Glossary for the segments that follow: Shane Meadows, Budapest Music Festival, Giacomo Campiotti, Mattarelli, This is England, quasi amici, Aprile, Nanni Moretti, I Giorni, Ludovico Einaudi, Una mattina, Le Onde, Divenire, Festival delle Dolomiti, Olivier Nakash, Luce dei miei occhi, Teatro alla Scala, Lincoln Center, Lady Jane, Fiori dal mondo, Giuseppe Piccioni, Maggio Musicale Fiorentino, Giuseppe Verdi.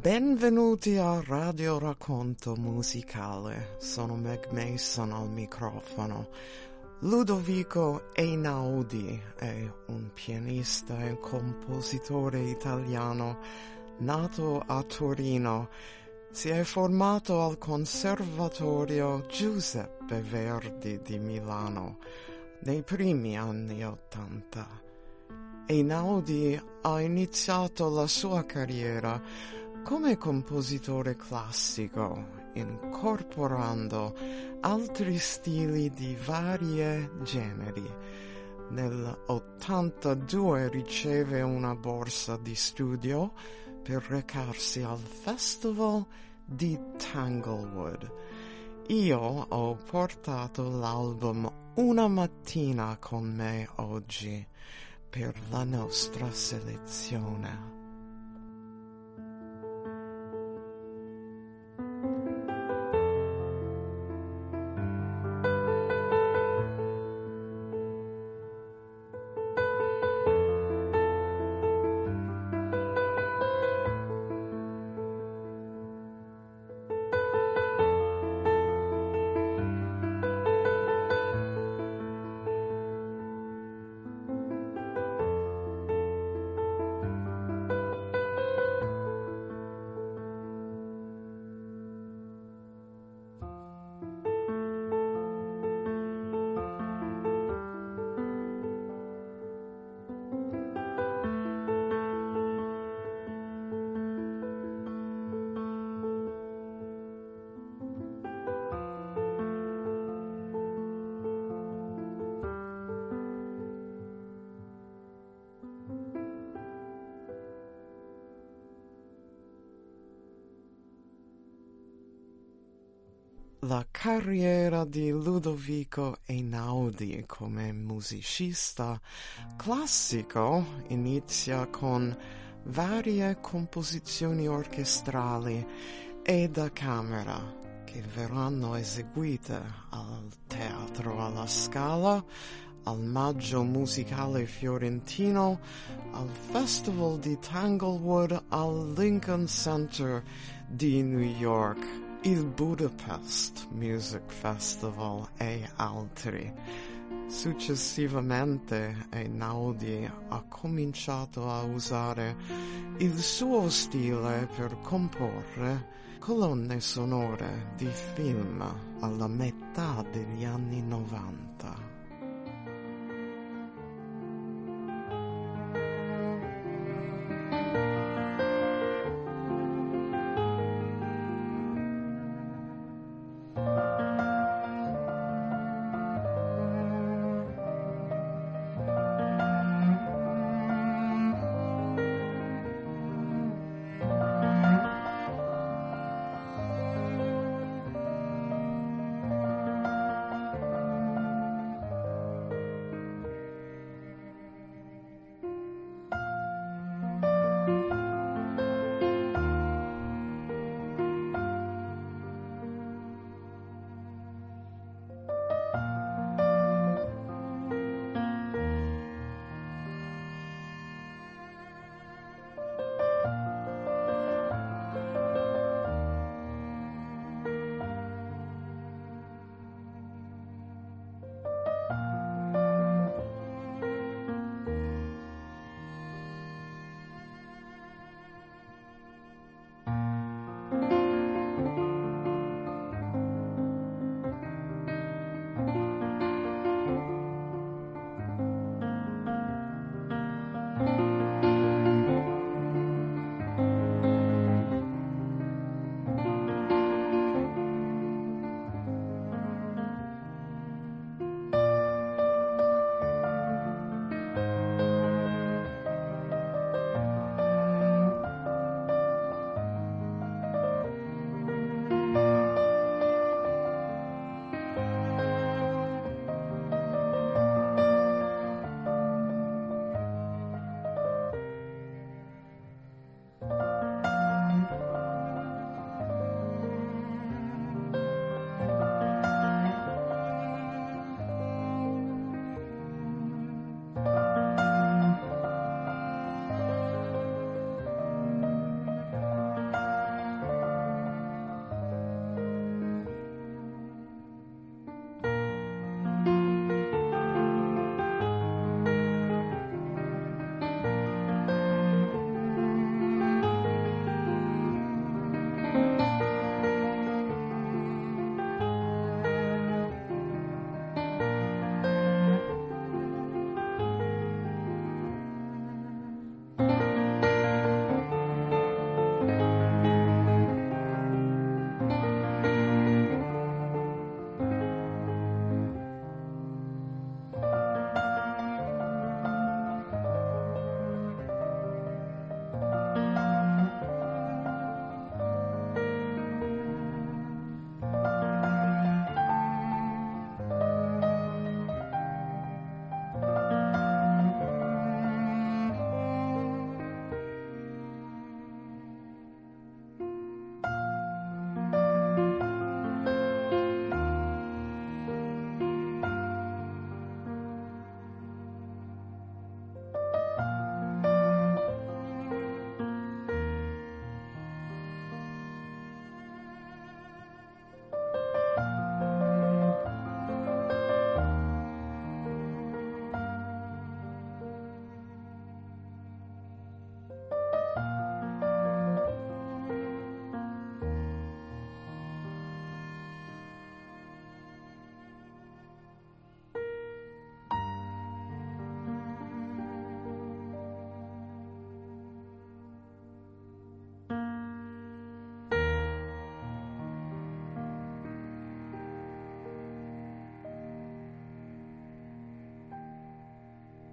Benvenuti a Radio Racconto Musicale, sono Meg Mason al microfono. Ludovico Einaudi è un pianista e compositore italiano nato a Torino. Si è formato al Conservatorio Giuseppe Verdi di Milano nei primi anni '80. Einaudi ha iniziato la sua carriera come compositore classico, incorporando altri stili di varie generi. Nel 82 riceve una borsa di studio per recarsi al Festival di Tanglewood. Io ho portato l'album Una mattina con me oggi per la nostra selezione. La carriera di Ludovico Einaudi come musicista classico inizia con varie composizioni orchestrali e da camera che verranno eseguite al Teatro alla Scala, al Maggio Musicale Fiorentino, al Festival di Tanglewood, al Lincoln Center di New York, il Budapest Music Festival e altri. Successivamente Einaudi ha cominciato a usare il suo stile per comporre colonne sonore di film alla metà degli anni '90.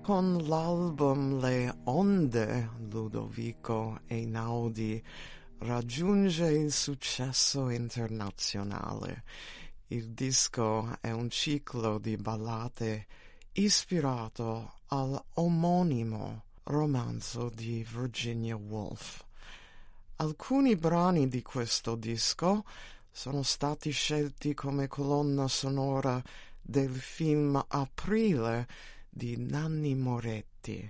con l'album Le Onde, Ludovico Einaudi raggiunge il successo internazionale. Il disco è un ciclo di ballate ispirato al omonimo romanzo di Virginia Woolf. Alcuni brani di questo disco sono stati scelti come colonna sonora del film Aprile di Nanni Moretti,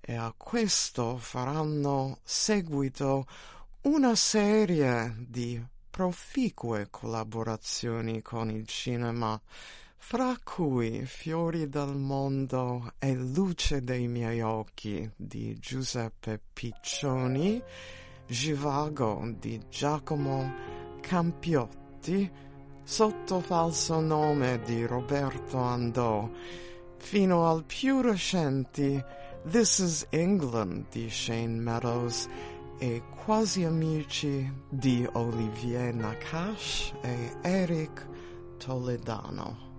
e a questo faranno seguito una serie di proficue collaborazioni con il cinema, fra cui Fiori dal mondo e Luce dei miei occhi di Giuseppe Piccioni, Givago di Giacomo Campiotti, sotto falso nome di Roberto Andò, fino al più recenti This is England di Shane Meadows e Quasi amici di Olivier Nakash e Eric Toledano.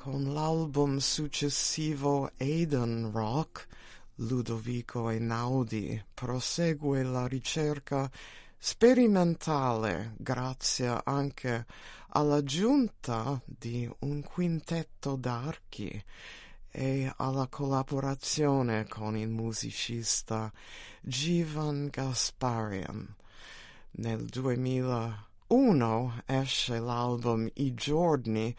Con l'album successivo Aiden Rock, Ludovico Einaudi prosegue la ricerca sperimentale grazie anche all'aggiunta di un quintetto d'archi e alla collaborazione con il musicista Givan Gasparian. Nel 2001 esce l'album I Giorni,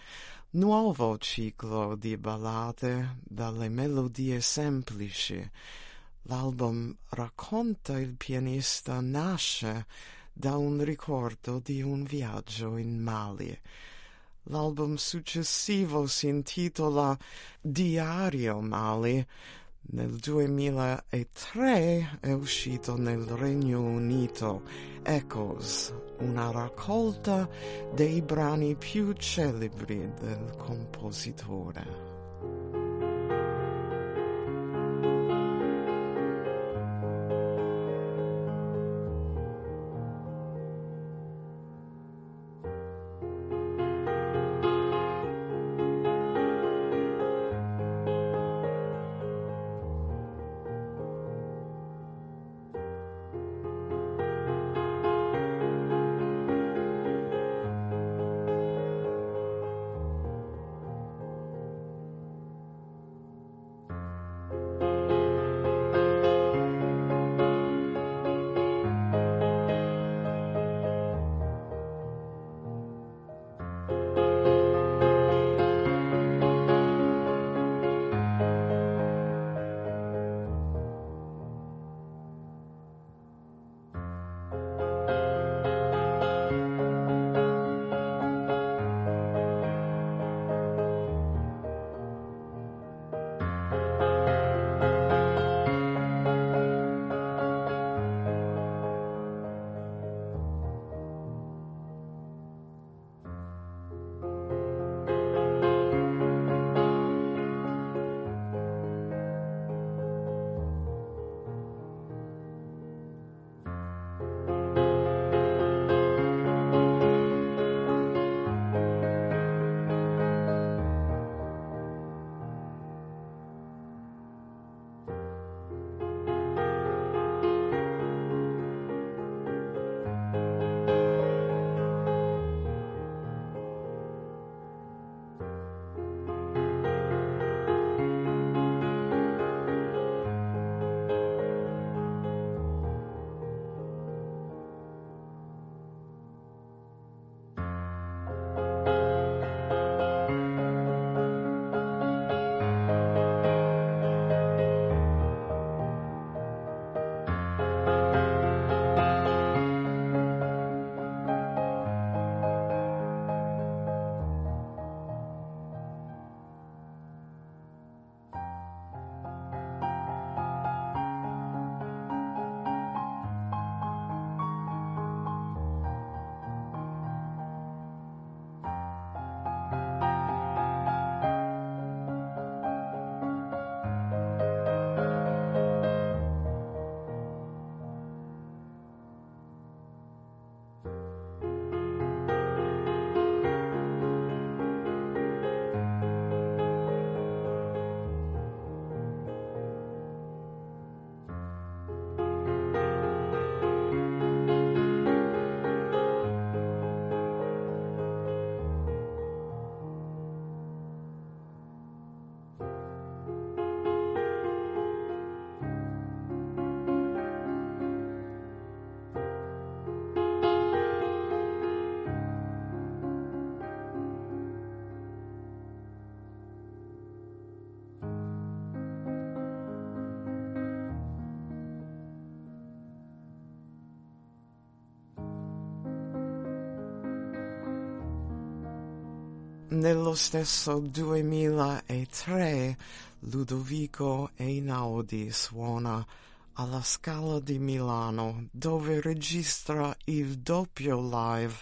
nuovo ciclo di ballate dalle melodie semplici. L'album, racconta il pianista, nasce da un ricordo di un viaggio in Mali. L'album successivo si intitola Diario Mali. Nel 2003 è uscito nel Regno Unito Echoes, una raccolta dei brani più celebri del compositore. Nello stesso 2003 Ludovico Einaudi suona alla Scala di Milano, dove registra il doppio live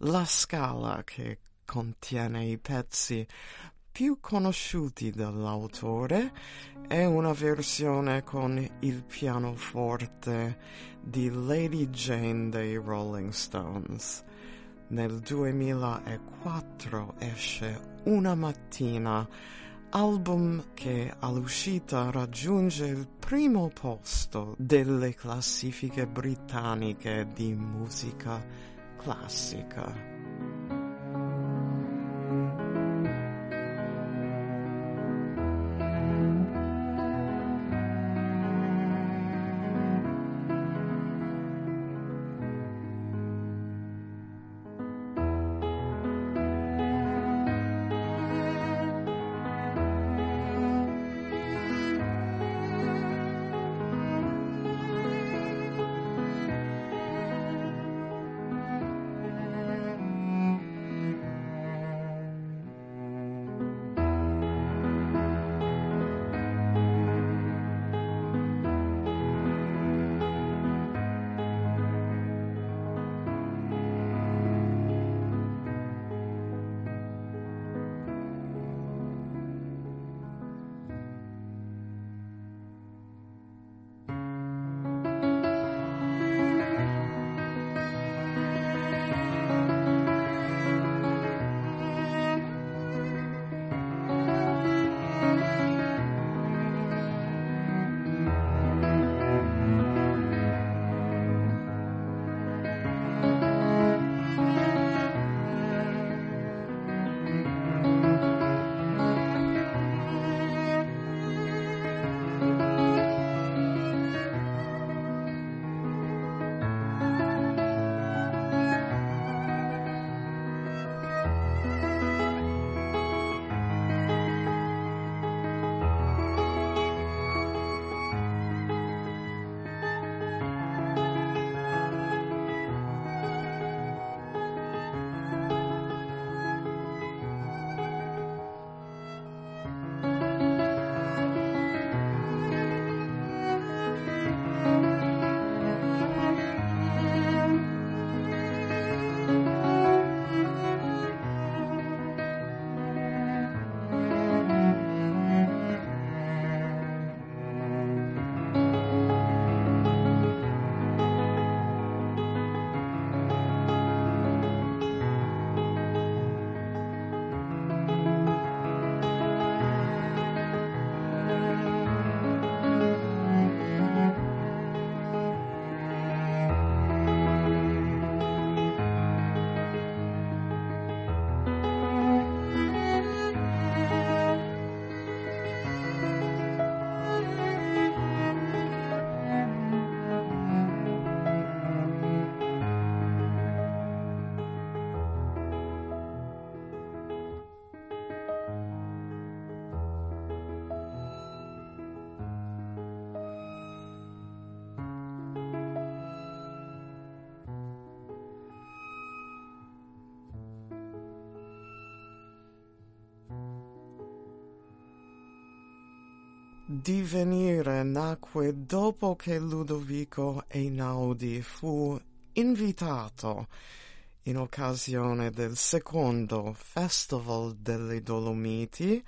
La Scala, che contiene i pezzi più conosciuti dell'autore e una versione con il pianoforte di Lady Jane dei Rolling Stones. Nel 2004 esce Una mattina, album che all'uscita raggiunge il primo posto delle classifiche britanniche di musica classica. Divenire nacque dopo che Ludovico Einaudi fu invitato in occasione del secondo Festival delle Dolomiti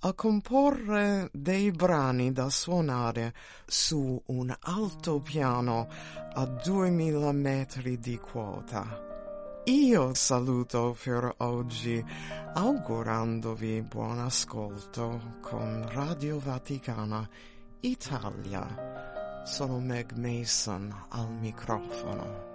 a comporre dei brani da suonare su un altopiano a 2000 metri di quota. Io saluto per oggi, augurandovi buon ascolto con Radio Vaticana Italia. Sono Meg Mason al microfono.